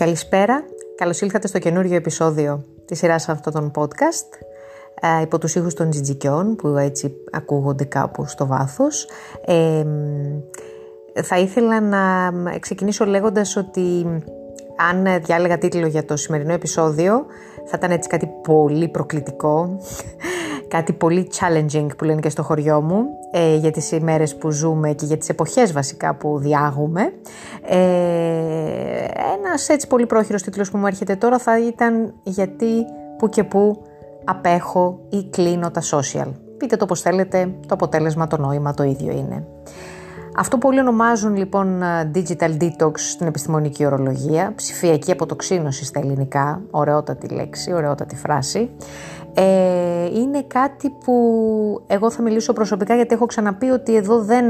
Καλησπέρα, καλώς ήλθατε στο καινούριο επεισόδιο της σειράς αυτών των podcast υπό τους ήχους των τζιτζικιών που έτσι ακούγονται κάπου στο βάθος. Θα ήθελα να ξεκινήσω λέγοντας ότι αν διάλεγα τίτλο για το σημερινό επεισόδιο θα ήταν έτσι κάτι πολύ προκλητικό, κάτι πολύ challenging που λένε και στο χωριό μου, για τις ημέρες που ζούμε και για τις εποχές βασικά που διάγουμε. Ένας έτσι πολύ πρόχειρος τίτλος που μου έρχεται τώρα θα ήταν «Γιατί που και που απέχω ή κλείνω τα social». Πείτε το όπως θέλετε, το αποτέλεσμα, το νόημα το ίδιο είναι. Αυτό που όλοι ονομάζουν λοιπόν digital detox στην επιστημονική ορολογία, ψηφιακή αποτοξίνωση στα ελληνικά, ωραιότατη λέξη, ωραιότατη φράση, είναι κάτι που εγώ θα μιλήσω προσωπικά, γιατί έχω ξαναπεί ότι εδώ δεν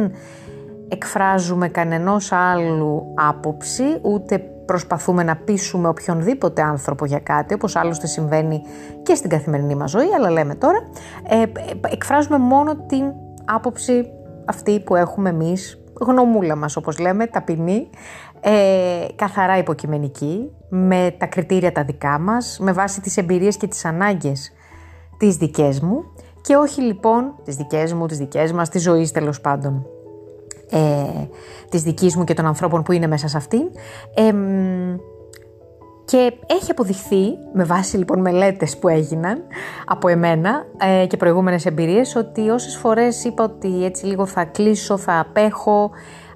εκφράζουμε κανενός άλλου άποψη, ούτε προσπαθούμε να πείσουμε οποιονδήποτε άνθρωπο για κάτι, όπως άλλωστε συμβαίνει και στην καθημερινή μας ζωή, αλλά λέμε τώρα, εκφράζουμε μόνο την άποψη αυτή που έχουμε εμείς, γνωμούλα μας όπως λέμε, ταπεινή, καθαρά υποκειμενική, με τα κριτήρια τα δικά μας, με βάση τις εμπειρίες και τις ανάγκες τις δικές μου και όχι λοιπόν τις δικές μου, τις δικές μας, της ζωής τέλος πάντων, της δικής μου και των ανθρώπων που είναι μέσα σε αυτήν. Και έχει αποδειχθεί, με βάση λοιπόν μελέτες που έγιναν από εμένα και προηγούμενες εμπειρίες, ότι όσες φορές είπα ότι έτσι λίγο θα κλείσω, θα απέχω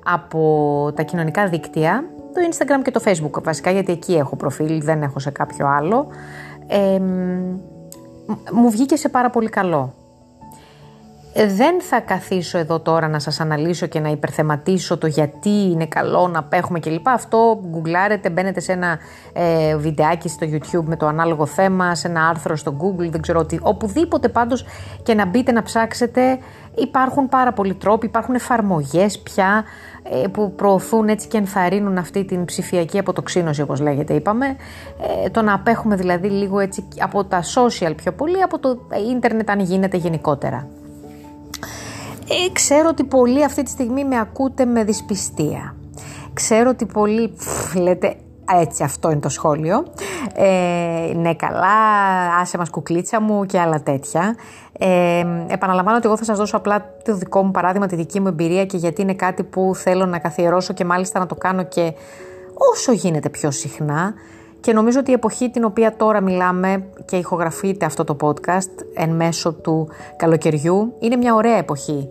από τα κοινωνικά δίκτυα, το Instagram και το Facebook βασικά, γιατί εκεί έχω προφίλ, δεν έχω σε κάποιο άλλο, μου βγήκε σε πάρα πολύ καλό. Δεν θα καθίσω εδώ τώρα να σας αναλύσω και να υπερθεματίσω το γιατί είναι καλό να απέχουμε κλπ. Αυτό γκουγκλάρετε, μπαίνετε σε ένα βιντεάκι στο YouTube με το ανάλογο θέμα, σε ένα άρθρο στο Google, δεν ξέρω τι. Οπουδήποτε πάντως και να μπείτε να ψάξετε, υπάρχουν πάρα πολλοί τρόποι, υπάρχουν εφαρμογές πια που προωθούν έτσι και ενθαρρύνουν αυτή την ψηφιακή αποτοξίνωση, όπως λέγεται, είπαμε. Το να απέχουμε δηλαδή λίγο έτσι από τα social πιο πολύ, από το ίντερνετ αν γίνεται γενικότερα. Ξέρω ότι πολλοί αυτή τη στιγμή με ακούτε με δυσπιστία. Ξέρω ότι πολλοί λέτε έτσι, αυτό είναι το σχόλιο. Ναι, καλά, άσε μας κουκλίτσα μου και άλλα τέτοια. Επαναλαμβάνω ότι εγώ θα σας δώσω απλά το δικό μου παράδειγμα, τη δική μου εμπειρία και γιατί είναι κάτι που θέλω να καθιερώσω και μάλιστα να το κάνω και όσο γίνεται πιο συχνά. Και νομίζω ότι η εποχή την οποία τώρα μιλάμε και ηχογραφείται αυτό το podcast εν μέσω του καλοκαιριού είναι μια ωραία εποχή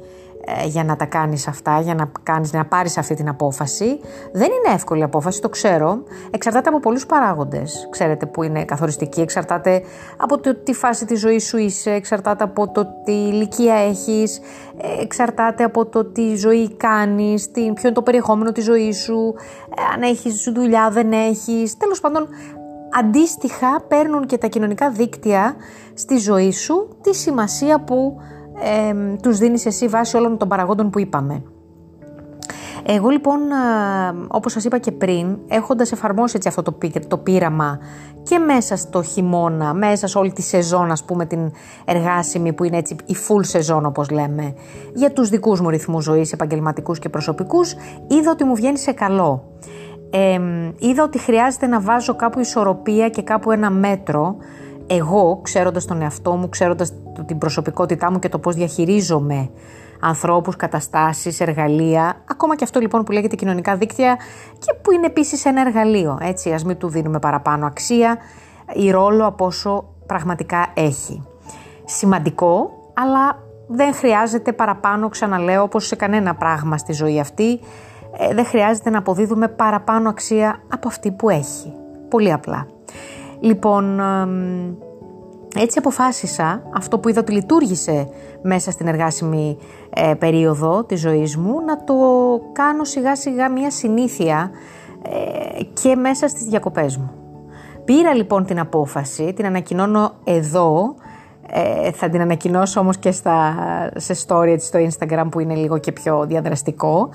για να τα κάνεις αυτά, για να πάρεις αυτή την απόφαση. Δεν είναι εύκολη απόφαση, το ξέρω. Εξαρτάται από πολλούς παράγοντες, ξέρετε, που είναι καθοριστικοί. Εξαρτάται από το τι φάση της ζωής σου είσαι, εξαρτάται από το τι ηλικία έχεις, εξαρτάται από το τι ζωή κάνεις, ποιο είναι το περιεχόμενο της ζωής σου, αν έχεις δουλειά, δεν έχεις. Τέλος πάντων, αντίστοιχα παίρνουν και τα κοινωνικά δίκτυα στη ζωή σου τη σημασία που τους δίνεις εσύ βάσει όλων των παραγόντων που είπαμε. Εγώ λοιπόν, όπως σας είπα και πριν, έχοντας εφαρμόσει έτσι αυτό το πείραμα και μέσα στο χειμώνα, μέσα σε όλη τη σεζόν, ας πούμε την εργάσιμη που είναι έτσι η full σεζόν όπως λέμε, για τους δικούς μου ρυθμούς ζωής, επαγγελματικούς και προσωπικούς, είδα ότι μου βγαίνει σε καλό. Είδα ότι χρειάζεται να βάζω κάπου ισορροπία και κάπου ένα μέτρο, εγώ ξέροντας τον εαυτό μου, ξέροντας την προσωπικότητά μου και το πώς διαχειρίζομαι ανθρώπους, καταστάσεις, εργαλεία, ακόμα και αυτό λοιπόν που λέγεται κοινωνικά δίκτυα και που είναι επίσης ένα εργαλείο, έτσι, ας μην του δίνουμε παραπάνω αξία ή ρόλο από όσο πραγματικά έχει. Σημαντικό, αλλά δεν χρειάζεται παραπάνω, ξαναλέω, όπως σε κανένα πράγμα στη ζωή αυτή, δεν χρειάζεται να αποδίδουμε παραπάνω αξία από αυτή που έχει. Πολύ απλά. Λοιπόν, έτσι αποφάσισα, αυτό που είδα ότι λειτουργήσε μέσα στην εργάσιμη περίοδο της ζωής μου, να το κάνω σιγά σιγά μια συνήθεια και μέσα στις διακοπές μου. Πήρα λοιπόν την απόφαση, την ανακοινώνω εδώ, θα την ανακοινώσω όμως και σε story στο Instagram που είναι λίγο και πιο διαδραστικό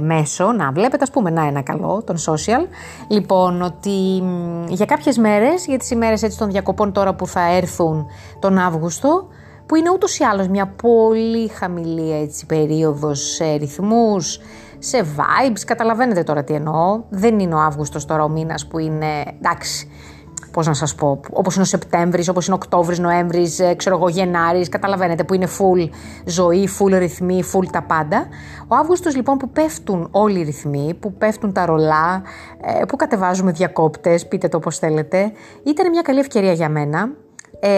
μέσο. Να βλέπετε, ας πούμε, να ένα καλό, τον social. Λοιπόν, ότι για κάποιες μέρες, για τις ημέρες έτσι των διακοπών τώρα που θα έρθουν τον Αύγουστο, που είναι ούτως ή άλλως μια πολύ χαμηλή έτσι περίοδος σε ρυθμούς, σε vibes, καταλαβαίνετε τώρα τι εννοώ. Δεν είναι ο Αύγουστος τώρα ο μήνας που είναι, εντάξει, πώς να σας πω, όπως είναι ο Σεπτέμβρης, όπως είναι Οκτώβρης, Νοέμβρης, ξέρω εγώ, Γενάρης, καταλαβαίνετε, που είναι full ζωή, full ρυθμοί, full τα πάντα. Ο Αύγουστος λοιπόν που πέφτουν όλοι οι ρυθμοί, που πέφτουν τα ρολά, που κατεβάζουμε διακόπτες, πείτε το όπως θέλετε, ήταν μια καλή ευκαιρία για μένα.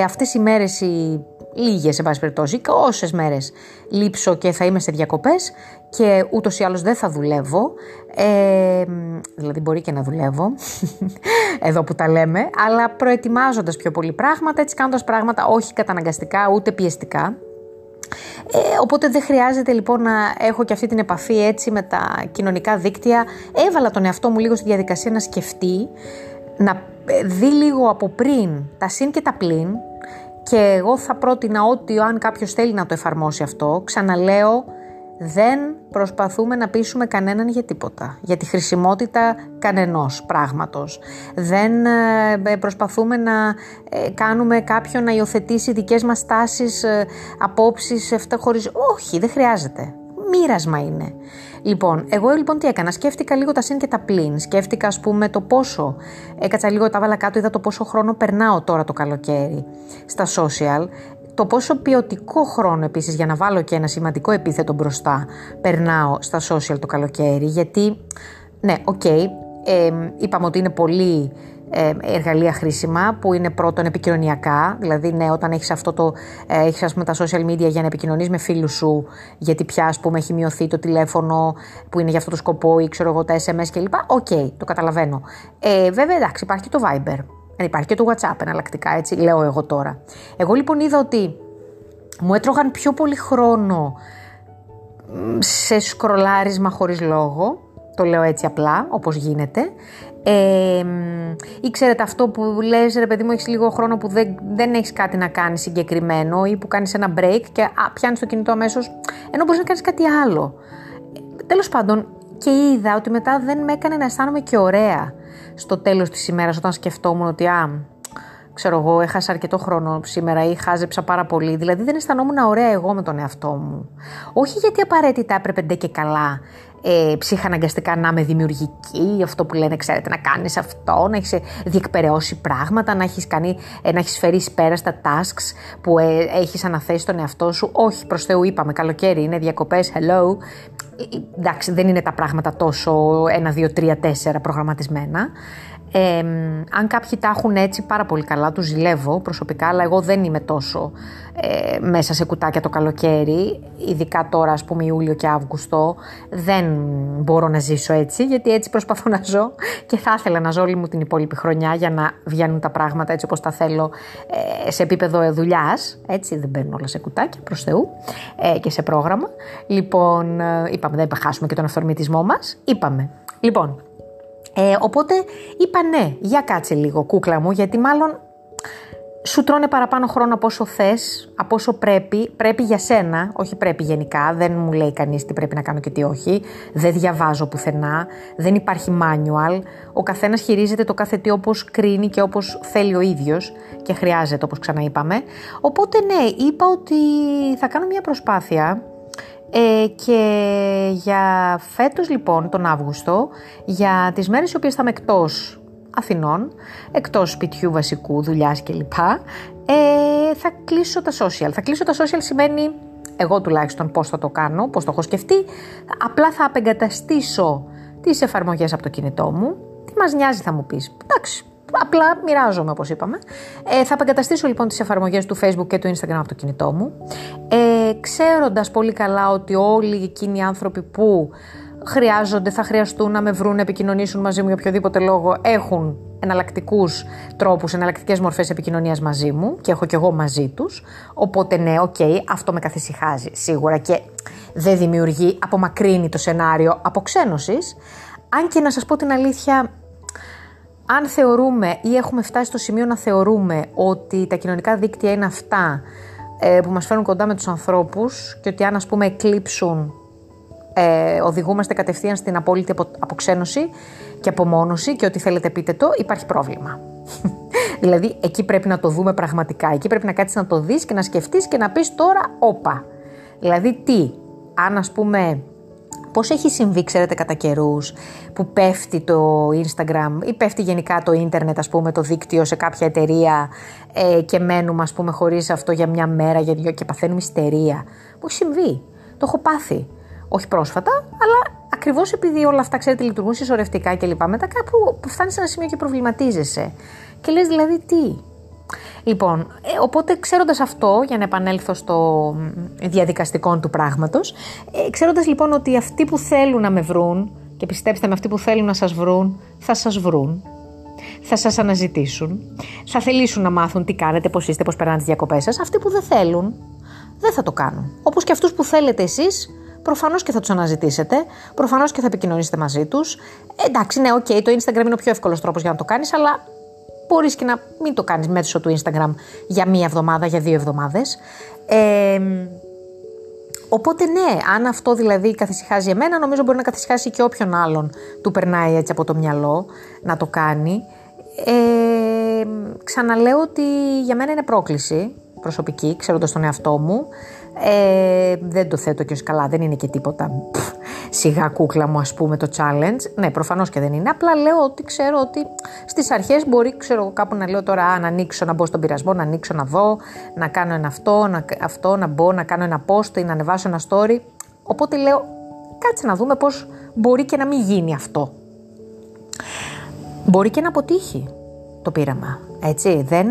Αυτές οι μέρες οι λίγες, εν πάση περιπτώσει, όσες μέρες λείψω και θα είμαι σε διακοπές και ούτως ή άλλως δεν θα δουλεύω, δηλαδή μπορεί και να δουλεύω, εδώ που τα λέμε, αλλά προετοιμάζοντας πιο πολύ πράγματα, έτσι κάνοντας πράγματα όχι καταναγκαστικά ούτε πιεστικά. Οπότε δεν χρειάζεται λοιπόν να έχω και αυτή την επαφή έτσι με τα κοινωνικά δίκτυα. Έβαλα τον εαυτό μου λίγο στη διαδικασία να σκεφτεί, να δει λίγο από πριν τα συν και τα πλην. Και εγώ θα πρότεινα ότι αν κάποιος θέλει να το εφαρμόσει αυτό, ξαναλέω, δεν προσπαθούμε να πείσουμε κανέναν για τίποτα, για τη χρησιμότητα κανενός πράγματος. Δεν προσπαθούμε να κάνουμε κάποιον να υιοθετήσει δικές μας τάσεις, απόψεις, χωρίς... Όχι, δεν χρειάζεται. Μοίρασμα είναι. Λοιπόν, εγώ λοιπόν τι έκανα, σκέφτηκα λίγο τα συν και τα πλην, σκέφτηκα ας πούμε το πόσο, έκατσα λίγο τα βάλα κάτω, είδα το πόσο χρόνο περνάω τώρα το καλοκαίρι στα social, το πόσο ποιοτικό χρόνο επίσης, για να βάλω και ένα σημαντικό επίθετο μπροστά, περνάω στα social το καλοκαίρι, γιατί ναι, είπαμε ότι είναι πολύ... εργαλεία χρήσιμα, που είναι πρώτον επικοινωνιακά, δηλαδή ναι, όταν έχεις αυτό το, έχεις ας πούμε τα social media για να επικοινωνείς με φίλους σου, γιατί πια ας πούμε έχει μειωθεί το τηλέφωνο που είναι για αυτό το σκοπό ή ξέρω εγώ τα SMS κλπ. Οκ, το καταλαβαίνω. Βέβαια εντάξει, υπάρχει και το Viber, υπάρχει και το WhatsApp εναλλακτικά, έτσι λέω εγώ τώρα. Εγώ λοιπόν είδα ότι μου έτρωγαν πιο πολύ χρόνο σε σκρολάρισμα χωρίς λόγο, το λέω έτσι απλά, όπως γίνεται. Ή ξέρετε αυτό που λες, ρε παιδί μου, έχεις λίγο χρόνο που δεν έχεις κάτι να κάνεις συγκεκριμένο ή που κάνεις ένα break και πιάνεις το κινητό αμέσως, ενώ μπορείς να κάνεις κάτι άλλο. Τέλος πάντων, και είδα ότι μετά δεν με έκανε να αισθάνομαι και ωραία στο τέλος της ημέρας, όταν σκεφτόμουν ότι ξέρω εγώ, έχασα αρκετό χρόνο σήμερα ή χάζεψα πάρα πολύ. Δηλαδή δεν αισθανόμουν ωραία εγώ με τον εαυτό μου. Όχι γιατί απαραίτητα έπρεπε ντε και καλά ψυχαναγκαστικά να είμαι δημιουργική, αυτό που λένε, ξέρετε, να κάνεις αυτό, να έχεις διεκπεραιώσει πράγματα, να έχεις, να έχεις φέρει πέρα στα tasks που έχεις αναθέσει τον εαυτό σου. Όχι, προς Θεού, είπαμε, καλοκαίρι είναι, διακοπές, hello. Εντάξει, δεν είναι τα πράγματα τόσο 1, 2, 3, 4 προγραμματισμένα. Αν κάποιοι τα έχουν έτσι πάρα πολύ καλά, τους ζηλεύω προσωπικά, αλλά εγώ δεν είμαι τόσο μέσα σε κουτάκια το καλοκαίρι, ειδικά τώρα ας πούμε Ιούλιο και Αύγουστο, δεν μπορώ να ζήσω έτσι, γιατί έτσι προσπαθώ να ζω και θα ήθελα να ζω όλη μου την υπόλοιπη χρονιά για να βγαίνουν τα πράγματα έτσι όπως τα θέλω σε επίπεδο δουλειάς, έτσι δεν μπαίνουν όλα σε κουτάκια προς Θεού και σε πρόγραμμα. Λοιπόν, είπαμε δεν χάσουμε και τον αυθορμητισμό μας, είπαμε. Λοιπόν, οπότε είπα ναι, για κάτσε λίγο κούκλα μου, γιατί μάλλον σου τρώνε παραπάνω χρόνο από όσο θες, από όσο πρέπει για σένα, όχι πρέπει γενικά, δεν μου λέει κανείς τι πρέπει να κάνω και τι όχι, δεν διαβάζω πουθενά, δεν υπάρχει manual, ο καθένας χειρίζεται το κάθε τι όπως κρίνει και όπως θέλει ο ίδιος και χρειάζεται, όπως ξαναείπαμε. Οπότε ναι, είπα ότι θα κάνω μια προσπάθεια. Και για φέτος λοιπόν τον Αύγουστο, για τις μέρες οι οποίες θα είμαι εκτός Αθηνών, εκτός σπιτιού βασικού, δουλειάς κλπ, θα κλείσω τα social. Θα κλείσω τα social σημαίνει, εγώ τουλάχιστον πώς θα το κάνω, πώς το έχω σκεφτεί, απλά θα απεγκαταστήσω τις εφαρμογές από το κινητό μου. Τι μας νοιάζει, θα μου πεις, εντάξει, απλά μοιράζομαι όπως είπαμε. Θα απεγκαταστήσω λοιπόν τις εφαρμογές του Facebook και του Instagram από το κινητό μου, ξέροντας πολύ καλά ότι όλοι εκείνοι οι άνθρωποι που χρειάζονται, θα χρειαστούν να με βρουν, να επικοινωνήσουν μαζί μου για οποιοδήποτε λόγο, έχουν εναλλακτικούς τρόπους, εναλλακτικές μορφές επικοινωνίας μαζί μου και έχω κι εγώ μαζί τους. Οπότε ναι, αυτό με καθησυχάζει σίγουρα και δεν δημιουργεί, απομακρύνει το σενάριο αποξένωσης. Αν και να σας πω την αλήθεια, αν θεωρούμε ή έχουμε φτάσει στο σημείο να θεωρούμε ότι τα κοινωνικά δίκτυα είναι αυτά που μας φέρνουν κοντά με τους ανθρώπους και ότι αν ας πούμε εκλείψουν, οδηγούμαστε κατευθείαν στην απόλυτη αποξένωση και απομόνωση και ότι θέλετε πείτε το, υπάρχει πρόβλημα. Δηλαδή εκεί πρέπει να το δούμε πραγματικά, εκεί πρέπει να κάτσεις να το δεις και να σκεφτείς και να πεις τώρα όπα. Δηλαδή τι, αν ας πούμε πώς έχει συμβεί, ξέρετε, κατά καιρούς που πέφτει το Instagram ή πέφτει γενικά το ίντερνετ, ας πούμε, το δίκτυο σε κάποια εταιρεία και μένουμε, ας πούμε, χωρίς αυτό για μια μέρα, για δύο, και παθαίνουμε ιστερία. Μου έχει συμβεί. Το έχω πάθει. Όχι πρόσφατα, αλλά ακριβώς επειδή όλα αυτά, ξέρετε, λειτουργούν συσσωρευτικά κλπ. Μετά κάπου φτάνει σε ένα σημείο και προβληματίζεσαι. Και λες δηλαδή τι. Λοιπόν, οπότε ξέροντας αυτό, για να επανέλθω στο διαδικαστικό του πράγματος, ξέροντας λοιπόν ότι αυτοί που θέλουν να με βρουν, και πιστέψτε με, αυτοί που θέλουν να σας βρουν, θα σας βρουν, θα σας αναζητήσουν, θα θελήσουν να μάθουν τι κάνετε, πώς είστε, πώς περνάνε τις διακοπές σας. Αυτοί που δεν θέλουν, δεν θα το κάνουν. Όπως και αυτούς που θέλετε εσείς, προφανώς και θα τους αναζητήσετε, προφανώς και θα επικοινωνήσετε μαζί τους. Εντάξει, ναι, οκ, το Instagram είναι ο πιο εύκολος τρόπος για να το κάνεις, αλλά μπορείς και να μην το κάνεις μέσω του Instagram για μία εβδομάδα, για δύο εβδομάδες. Οπότε ναι, αν αυτό δηλαδή καθησυχάζει εμένα, νομίζω μπορεί να καθησυχάσει και όποιον άλλον του περνάει έτσι από το μυαλό να το κάνει. Ξαναλέω ότι για μένα είναι πρόκληση προσωπική, ξέροντας τον εαυτό μου. Δεν το θέτω και ως καλά, δεν είναι και τίποτα σιγά κούκλα μου, ας πούμε, το challenge. Ναι, προφανώς και δεν είναι. Απλά λέω ότι ξέρω ότι στις αρχές μπορεί, ξέρω, κάπου να λέω τώρα να ανοίξω, να μπω στον πειρασμό, να ανοίξω, να δω, να κάνω ένα αυτό, να μπω, να κάνω ένα post ή να ανεβάσω ένα story. Οπότε λέω, κάτσε να δούμε πώς μπορεί και να μην γίνει αυτό. Μπορεί και να αποτύχει το πείραμα, έτσι, δεν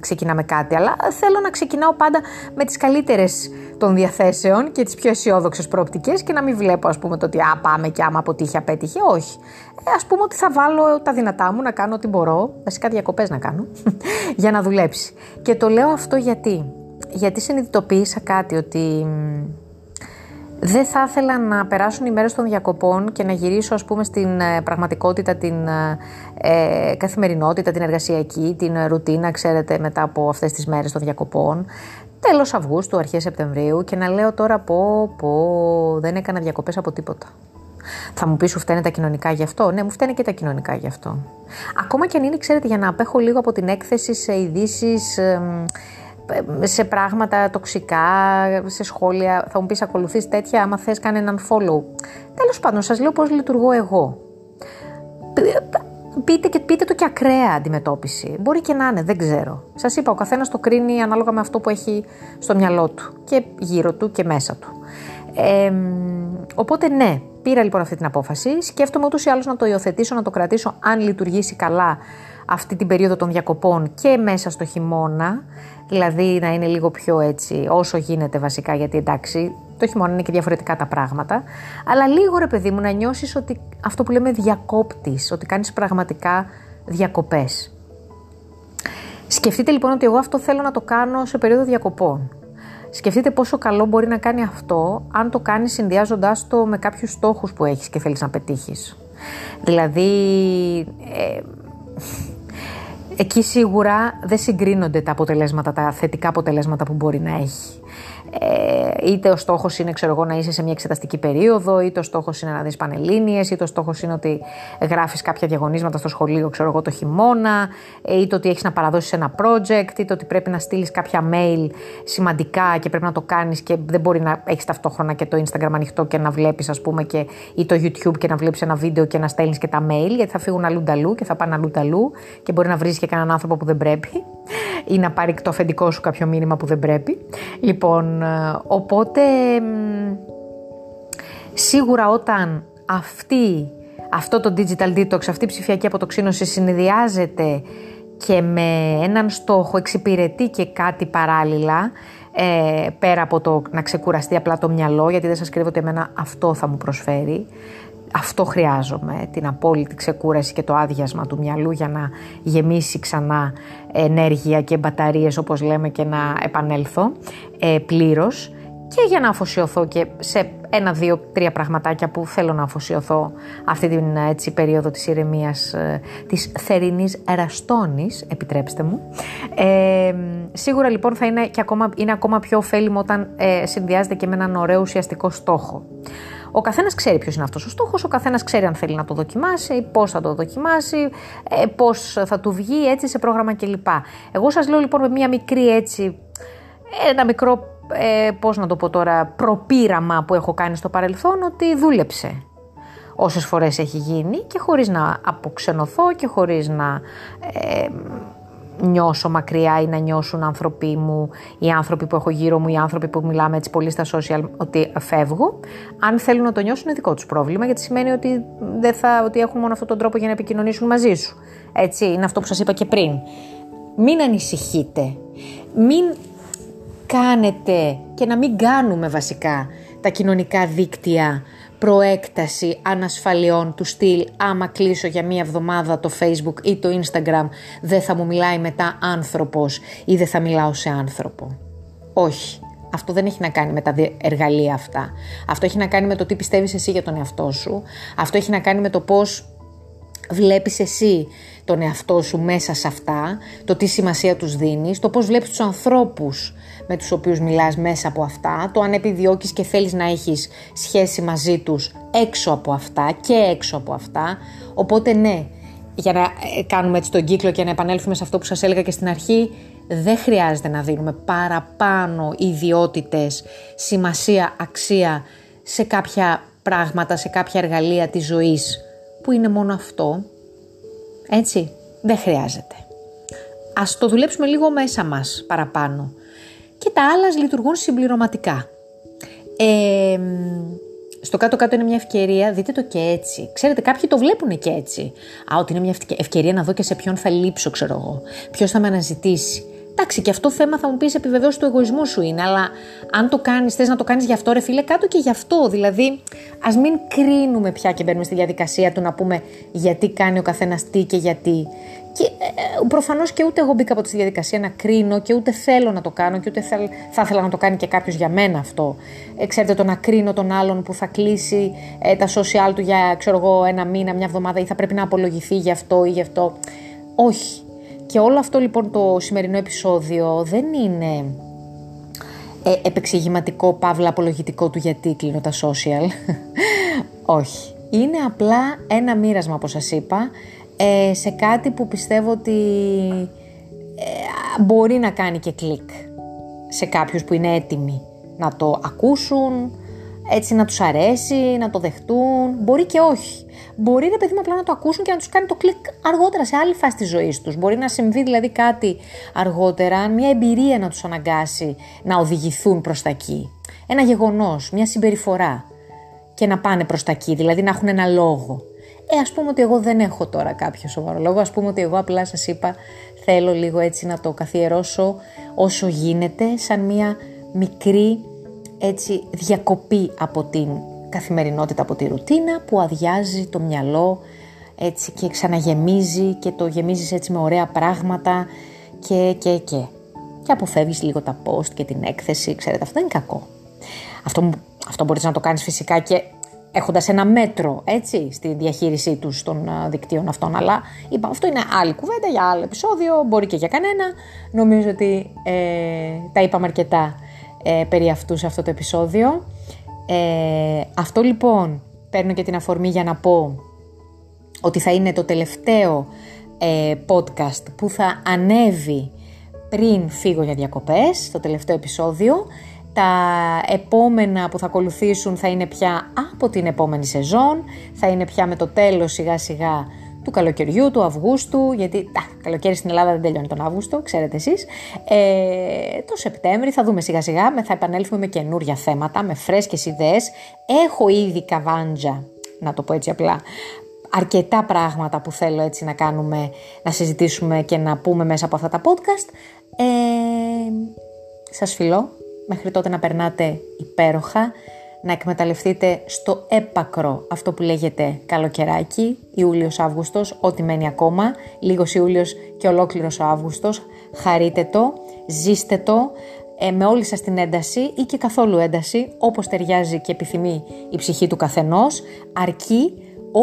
ξεκινάμε κάτι, αλλά θέλω να ξεκινάω πάντα με τις καλύτερες των διαθέσεων και τις πιο αισιόδοξες προοπτικές και να μην βλέπω, ας πούμε, το ότι πάμε και άμα αποτύχει, απέτυχε, όχι. Ας πούμε ότι θα βάλω τα δυνατά μου να κάνω ό,τι μπορώ, βασικά διακοπές να κάνω, για να δουλέψει. Και το λέω αυτό γιατί συνειδητοποίησα κάτι, ότι δεν θα ήθελα να περάσουν οι μέρες των διακοπών και να γυρίσω, ας πούμε, στην πραγματικότητα, την καθημερινότητα, την εργασιακή, την ρουτίνα, ξέρετε, μετά από αυτές τις μέρες των διακοπών, τέλος Αυγούστου, αρχές Σεπτεμβρίου, και να λέω τώρα πω, δεν έκανα διακοπές από τίποτα. Θα μου πεις, σου φταίνε τα κοινωνικά γι' αυτό. Ναι, μου φταίνε και τα κοινωνικά γι' αυτό. Ακόμα και αν είναι, ξέρετε, για να απέχω λίγο από την έκθεση σε ειδήσεις, σε πράγματα τοξικά, σε σχόλια. Θα μου πεις, ακολουθείς τέτοια, άμα θες κάνε έναν follow. Τέλος πάντων, σας λέω πώς λειτουργώ εγώ. Πείτε το και ακραία αντιμετώπιση. Μπορεί και να είναι, δεν ξέρω. Σας είπα, ο καθένας το κρίνει ανάλογα με αυτό που έχει στο μυαλό του και γύρω του και μέσα του. Οπότε ναι, πήρα λοιπόν αυτή την απόφαση. Σκέφτομαι ούτως ή άλλως να το υιοθετήσω, να το κρατήσω, αν λειτουργήσει καλά αυτή την περίοδο των διακοπών και μέσα στο χειμώνα. Δηλαδή να είναι λίγο πιο έτσι, όσο γίνεται βασικά, γιατί εντάξει, το χειμώνα είναι και διαφορετικά τα πράγματα. Αλλά λίγο, ρε παιδί μου, να νιώσεις ότι αυτό που λέμε διακόπτης, ότι κάνεις πραγματικά διακοπές. Σκεφτείτε λοιπόν ότι εγώ αυτό θέλω να το κάνω σε περίοδο διακοπών. Σκεφτείτε πόσο καλό μπορεί να κάνει αυτό, αν το κάνεις συνδυάζοντάς το με κάποιους στόχους που έχεις και θέλεις να πετύχεις. Δηλαδή, εκεί σίγουρα δεν συγκρίνονται τα αποτελέσματα, τα θετικά αποτελέσματα που μπορεί να έχει. Είτε ο στόχος είναι, ξέρω εγώ, να είσαι σε μια εξεταστική περίοδο, είτε ο στόχος είναι να δεις πανελλήνιες, είτε ο στόχος είναι ότι γράφεις κάποια διαγωνίσματα στο σχολείο, ξέρω εγώ, το χειμώνα, είτε ότι έχεις να παραδώσεις ένα project, είτε ότι πρέπει να στείλεις κάποια mail σημαντικά και πρέπει να το κάνεις και δεν μπορεί να έχεις ταυτόχρονα και το Instagram ανοιχτό και να βλέπεις, ας πούμε, ή το YouTube και να βλέπεις ένα βίντεο και να στέλνεις και τα mail, γιατί θα φύγουν αλλού ταλού και θα πάνε αλλού ταλού και μπορεί να βρεις και κανέναν άνθρωπο που δεν πρέπει ή να πάρει το αφεντικό σου κάποιο μήνυμα που δεν πρέπει. Λοιπόν, οπότε σίγουρα όταν αυτό το digital detox, αυτή η ψηφιακή αποτοξίνωση συνδυάζεται και με έναν στόχο, εξυπηρετεί και κάτι παράλληλα, πέρα από το να ξεκουραστεί απλά το μυαλό, γιατί δεν σας κρύβω ότι εμένα αυτό θα μου προσφέρει. Αυτό χρειάζομαι, την απόλυτη ξεκούραση και το άδειασμα του μυαλού για να γεμίσει ξανά ενέργεια και μπαταρίες, όπως λέμε, και να επανέλθω πλήρως και για να αφοσιωθώ και σε 1, 2, 3 πραγματάκια που θέλω να αφοσιωθώ αυτή την έτσι περίοδο της ηρεμίας, της θερινής ραστόνης, επιτρέψτε μου. Σίγουρα λοιπόν θα είναι, και ακόμα πιο ωφέλιμο όταν συνδυάζεται και με έναν ωραίο ουσιαστικό στόχο. Ο καθένας ξέρει ποιος είναι αυτός ο στόχος, ο καθένας ξέρει αν θέλει να το δοκιμάσει, πώς θα το δοκιμάσει, πώς θα του βγει, έτσι, σε πρόγραμμα κλπ. Εγώ σας λέω λοιπόν με μια μικρή, έτσι, ένα μικρό πώς να το πω τώρα, προπείραμα που έχω κάνει στο παρελθόν ότι δούλεψε. Όσες φορές έχει γίνει και χωρίς να αποξενωθώ και χωρίς να νιώσω μακριά ή να νιώσουν άνθρωποι μου, οι άνθρωποι που έχω γύρω μου, οι άνθρωποι που μιλάμε έτσι πολύ στα social ότι φεύγω. Αν θέλουν να το νιώσουν είναι δικό τους πρόβλημα, γιατί σημαίνει ότι, ότι έχουν μόνο αυτόν τον τρόπο για να επικοινωνήσουν μαζί σου. Έτσι, είναι αυτό που σας είπα και πριν. Μην ανησυχείτε, μην κάνετε και να μην κάνουμε βασικά τα κοινωνικά δίκτυα προέκταση ανασφαλιών του στυλ άμα κλείσω για μία εβδομάδα το Facebook ή το Instagram δεν θα μου μιλάει μετά άνθρωπος ή δεν θα μιλάω σε άνθρωπο. Όχι. Αυτό δεν έχει να κάνει με τα εργαλεία αυτά. Αυτό έχει να κάνει με το τι πιστεύεις εσύ για τον εαυτό σου. Αυτό έχει να κάνει με το πώς βλέπεις εσύ τον εαυτό σου μέσα σε αυτά, το τι σημασία τους δίνεις, το πώς βλέπεις τους ανθρώπους με τους οποίους μιλάς μέσα από αυτά, το αν επιδιώκεις και θέλεις να έχεις σχέση μαζί τους έξω από αυτά και έξω από αυτά. Οπότε ναι, για να κάνουμε έτσι τον κύκλο και να επανέλθουμε σε αυτό που σας έλεγα και στην αρχή, δεν χρειάζεται να δίνουμε παραπάνω ιδιότητες, σημασία, αξία σε κάποια πράγματα, σε κάποια εργαλεία της ζωής που είναι μόνο αυτό, έτσι, δεν χρειάζεται. Ας το δουλέψουμε λίγο μέσα μας παραπάνω. Και τα άλλα λειτουργούν συμπληρωματικά. Στο κάτω-κάτω είναι μια ευκαιρία, δείτε το και έτσι. Ξέρετε, κάποιοι το βλέπουν και έτσι. Α, ότι είναι μια ευκαιρία να δω και σε ποιον θα λείψω, ξέρω εγώ. Ποιος θα με αναζητήσει. Εντάξει, και αυτό θέμα θα μου πεις επιβεβαίωση του εγωισμού σου είναι, αλλά αν το κάνεις, θες να το κάνεις γι' αυτό, ρε φίλε, κάτω και γι' αυτό. Δηλαδή, ας μην κρίνουμε πια και μπαίνουμε στη διαδικασία του να πούμε γιατί κάνει ο καθένας τι και γιατί. Και προφανώς και ούτε εγώ μπήκα από τη διαδικασία να κρίνω και ούτε θέλω να το κάνω και ούτε θα ήθελα να το κάνει και κάποιος για μένα αυτό. Ξέρετε, το να κρίνω τον άλλον που θα κλείσει τα social του για, ξέρω εγώ, ένα μήνα, μια εβδομάδα ή θα πρέπει να απολογηθεί γι' αυτό ή γι' αυτό. Όχι. Και όλο αυτό λοιπόν το σημερινό επεισόδιο δεν είναι επεξηγηματικό, παύλα απολογητικό του γιατί κλείνω τα social. Όχι. Είναι απλά ένα μοίρασμα, όπως σας είπα, σε κάτι που πιστεύω ότι μπορεί να κάνει και κλικ σε κάποιους που είναι έτοιμοι να το ακούσουν, έτσι να τους αρέσει, να το δεχτούν, μπορεί και όχι. Μπορεί, ρε παιδί μου, απλά να το ακούσουν και να τους κάνει το κλικ αργότερα, σε άλλη φάση της ζωής τους. Μπορεί να συμβεί δηλαδή κάτι αργότερα, μια εμπειρία να τους αναγκάσει να οδηγηθούν προς τα εκεί. Ένα γεγονός, μια συμπεριφορά και να πάνε προς τα εκεί, δηλαδή να έχουν ένα λόγο. Ας πούμε ότι εγώ δεν έχω τώρα κάποιο σοβαρό λόγο, ας πούμε ότι εγώ απλά σας είπα θέλω λίγο έτσι να το καθιερώσω όσο γίνεται σαν μια μικρή έτσι διακοπή από την καθημερινότητα, από τη ρουτίνα που αδειάζει το μυαλό έτσι και ξαναγεμίζει και το γεμίζεις έτσι με ωραία πράγματα και αποφεύγεις λίγο τα post και την έκθεση, ξέρετε αυτό δεν είναι κακό. Αυτό μπορείς να το κάνεις φυσικά και έχοντας ένα μέτρο έτσι στη διαχείρισή τους των δικτύων αυτών, αλλά είπα αυτό είναι άλλη κουβέντα για άλλο επεισόδιο, μπορεί και για κανένα, νομίζω ότι τα είπαμε αρκετά περί αυτού σε αυτό το επεισόδιο. Αυτό λοιπόν παίρνω και την αφορμή για να πω ότι θα είναι το τελευταίο podcast που θα ανέβει πριν φύγω για διακοπές, το τελευταίο επεισόδιο. Τα επόμενα που θα ακολουθήσουν θα είναι πια από την επόμενη σεζόν, θα είναι πια με το τέλος σιγά σιγά του καλοκαιριού, του Αυγούστου, γιατί καλοκαίρι στην Ελλάδα δεν τελειώνει τον Αύγουστο, ξέρετε εσείς. Το Σεπτέμβρη θα δούμε σιγά σιγά, θα επανέλθουμε με καινούρια θέματα, με φρέσκες ιδέες. Έχω ήδη καβάντζα, να το πω έτσι απλά, αρκετά πράγματα που θέλω έτσι να κάνουμε, να συζητήσουμε και να πούμε μέσα από αυτά τα podcast. Σας φιλώ, μέχρι τότε να περνάτε υπέροχα, να εκμεταλλευτείτε στο έπακρο αυτό που λέγεται καλοκαιράκι, Ιούλιος-Αύγουστος, ό,τι μένει ακόμα, λίγος Ιούλιος και ολόκληρος ο Αύγουστος, χαρείτε το, ζήστε το, με όλη σας την ένταση ή και καθόλου ένταση, όπως ταιριάζει και επιθυμεί η ψυχή του καθενός, αρκεί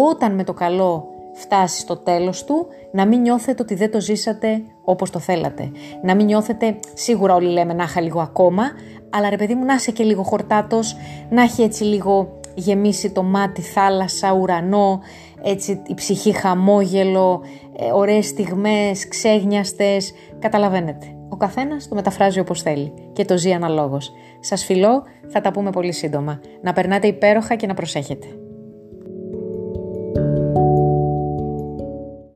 όταν με το καλό φτάσει στο τέλος του, να μην νιώθετε ότι δεν το ζήσατε όπως το θέλατε. Να μην νιώθετε, σίγουρα όλοι λέμε να είχα λίγο ακόμα, αλλά ρε παιδί μου να είσαι και λίγο χορτάτος, να έχει έτσι λίγο γεμίσει το μάτι θάλασσα, ουρανό, έτσι η ψυχή χαμόγελο, ωραίες στιγμές, ξέγνιαστες, καταλαβαίνετε. Ο καθένας το μεταφράζει όπως θέλει και το ζει αναλόγως. Σας φιλώ, θα τα πούμε πολύ σύντομα. Να περνάτε υπέροχα και να προσέχετε.